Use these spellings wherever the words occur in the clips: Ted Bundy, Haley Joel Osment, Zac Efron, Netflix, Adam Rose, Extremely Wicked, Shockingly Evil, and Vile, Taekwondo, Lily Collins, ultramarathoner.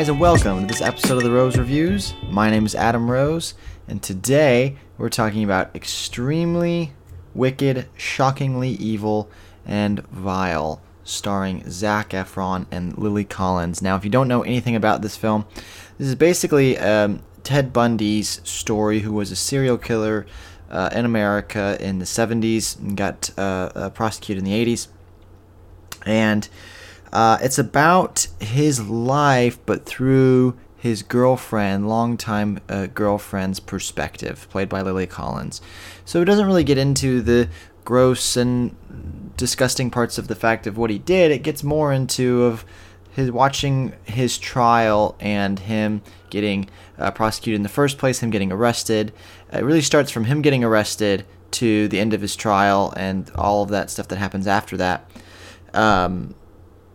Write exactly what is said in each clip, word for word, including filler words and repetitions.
guys, and welcome to this episode of the Rose Reviews. My name is Adam Rose, and today we're talking about Extremely Wicked, Shockingly Evil, and Vile, starring Zac Efron and Lily Collins. Now, if you don't know anything about this film, this is basically um, Ted Bundy's story, who was a serial killer uh, in America in the seventies and got uh, uh, prosecuted in the eighties. And uh, it's about his life, but through his girlfriend, longtime uh, girlfriend's perspective, played by Lily Collins. So it doesn't really get into the gross and disgusting parts of the fact of what he did. It gets more into of his watching his trial and him getting uh, prosecuted in the first place, him getting arrested. It really starts from him getting arrested to the end of his trial and all of that stuff that happens after that. Um,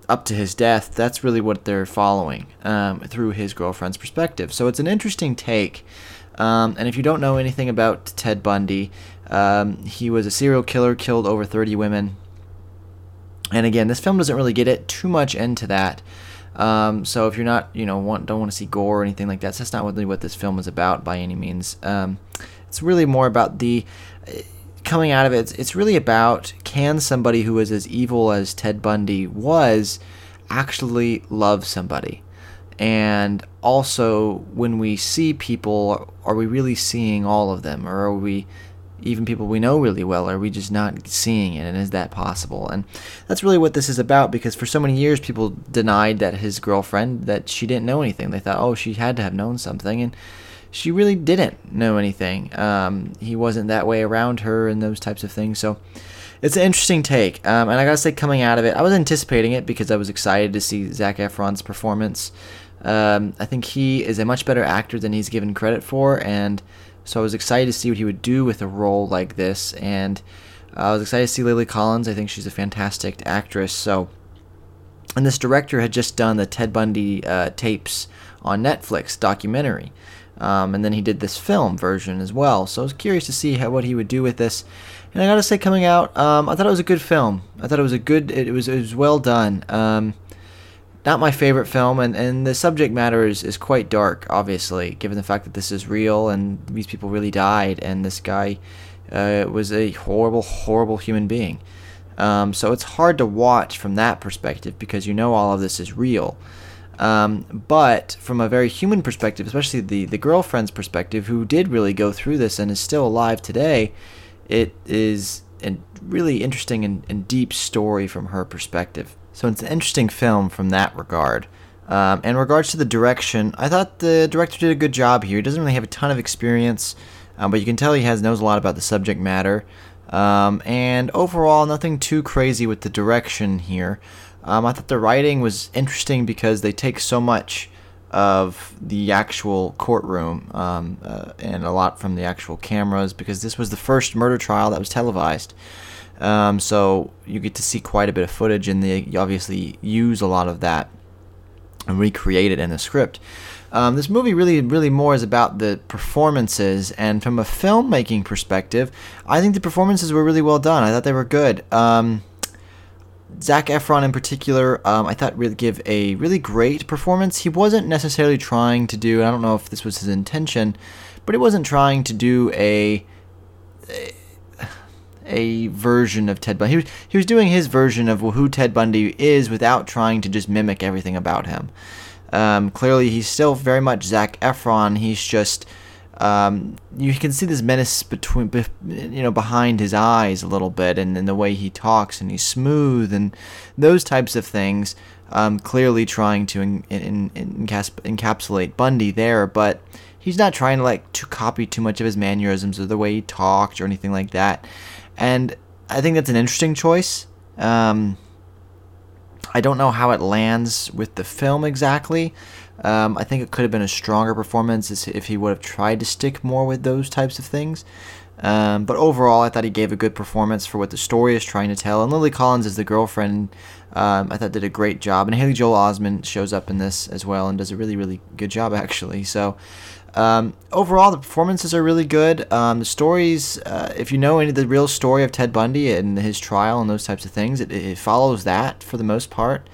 up to his death, that's really what they're following um, through his girlfriend's perspective. So it's an interesting take. Um, and if you don't know anything about Ted Bundy, um, he was a serial killer, killed over thirty women. And again, this film doesn't really get it too much into that. Um, so if you're not, you know, want, don't want to see gore or anything like that, so that's not really what this film is about by any means. Um, it's really more about the... coming out of it, it's, it's really about, can somebody who is as evil as Ted Bundy was actually love somebody? And also, when we see people, are we really seeing all of them? Or are we, even people we know really well, are we just not seeing it? And is that possible? And that's really what this is about, because for so many years, people denied that his girlfriend, that she didn't know anything. They thought, oh, she had to have known something. And she really didn't know anything. Um, he wasn't that way around her and those types of things. So it's an interesting take. Um, and I got to say, coming out of it, I was anticipating it because I was excited to see Zac Efron's performance. Um, I think he is a much better actor than he's given credit for. And so I was excited to see what he would do with a role like this. And I was excited to see Lily Collins. I think she's a fantastic actress. So, and this director had just done the Ted Bundy uh, tapes on Netflix documentary. Um, and then he did this film version as well. So I was curious to see how, what he would do with this. And I gotta say, coming out, um, I thought it was a good film. I thought it was a good, it was it was well done. Um, not my favorite film, and, and the subject matter is, is quite dark, obviously, given the fact that this is real and these people really died, and this guy uh, was a horrible, horrible human being. Um, so it's hard to watch from that perspective, because you know all of this is real. Um, but from a very human perspective, especially the, the girlfriend's perspective, who did really go through this and is still alive today, it is a really interesting and, and deep story from her perspective. So it's an interesting film from that regard. Um, in regards to the direction, I thought the director did a good job here. He doesn't really have a ton of experience, um, but you can tell he has knows a lot about the subject matter. Um, and overall, nothing too crazy with the direction here. Um, I thought the writing was interesting because they take so much of the actual courtroom um, uh, and a lot from the actual cameras, because this was the first murder trial that was televised. Um, so you get to see quite a bit of footage, and they obviously use a lot of that and recreate it in the script. Um, this movie really, really more is about the performances, and from a filmmaking perspective, I think the performances were really well done. I thought they were good. Um, Zac Efron in particular, um, I thought really give a really great performance. He wasn't necessarily trying to do, and I don't know if this was his intention, but he wasn't trying to do a a, a version of Ted Bundy. He was, he was doing his version of who Ted Bundy is without trying to just mimic everything about him. Um, clearly, he's still very much Zac Efron. He's just... Um, you can see this menace between, you know, behind his eyes a little bit, and, and the way he talks, and he's smooth, and those types of things. Um, clearly trying to in, in, in, encapsulate Bundy there, but he's not trying to like to copy too much of his mannerisms or the way he talked or anything like that. And I think that's an interesting choice. Um, I don't know how it lands with the film exactly. Um, I think it could have been a stronger performance if he would have tried to stick more with those types of things. Um, but overall, I thought he gave a good performance for what the story is trying to tell. And Lily Collins as the girlfriend, um, I thought did a great job. And Haley Joel Osment shows up in this as well and does a really, really good job, actually. So um, overall, the performances are really good. Um, the stories, uh, if you know any of the real story of Ted Bundy and his trial and those types of things, it, it follows that for the most part.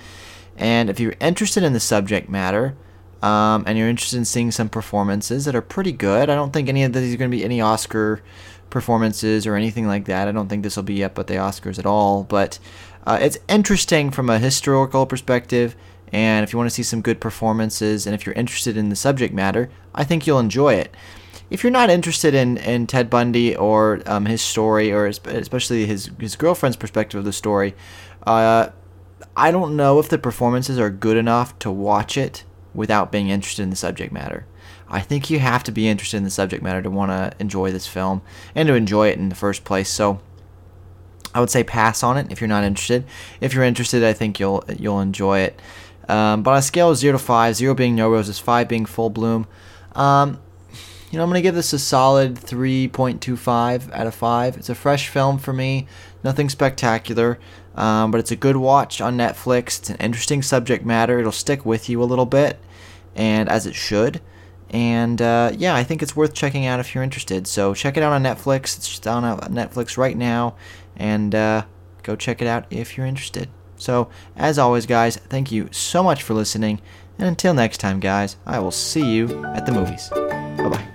And if you're interested in the subject matter... um, and you're interested in seeing some performances that are pretty good. I don't think any of these are going to be any Oscar performances or anything like that. I don't think this will be up at the Oscars at all, but uh, it's interesting from a historical perspective. And if you want to see some good performances, and if you're interested in the subject matter, I think you'll enjoy it. If you're not interested in, in Ted Bundy or um, his story, or especially his his girlfriend's perspective of the story, uh, I don't know if the performances are good enough to watch it without being interested in the subject matter. I think you have to be interested in the subject matter to want to enjoy this film and to enjoy it in the first place. So I would say pass on it if you're not interested. If you're interested, I think you'll you'll enjoy it. Um, but on a scale of zero to five, zero being no roses, five being full bloom, um, you know, I'm going to give this a solid three point two five out of five. It's a fresh film for me, nothing spectacular, um, but it's a good watch on Netflix. It's an interesting subject matter. It'll stick with you a little bit, and as it should. And uh, yeah, I think it's worth checking out if you're interested. So check it out on Netflix. It's on Netflix right now, and uh, go check it out if you're interested. So, as always, guys, thank you so much for listening, and until next time, guys, I will see you at the movies. Bye-bye.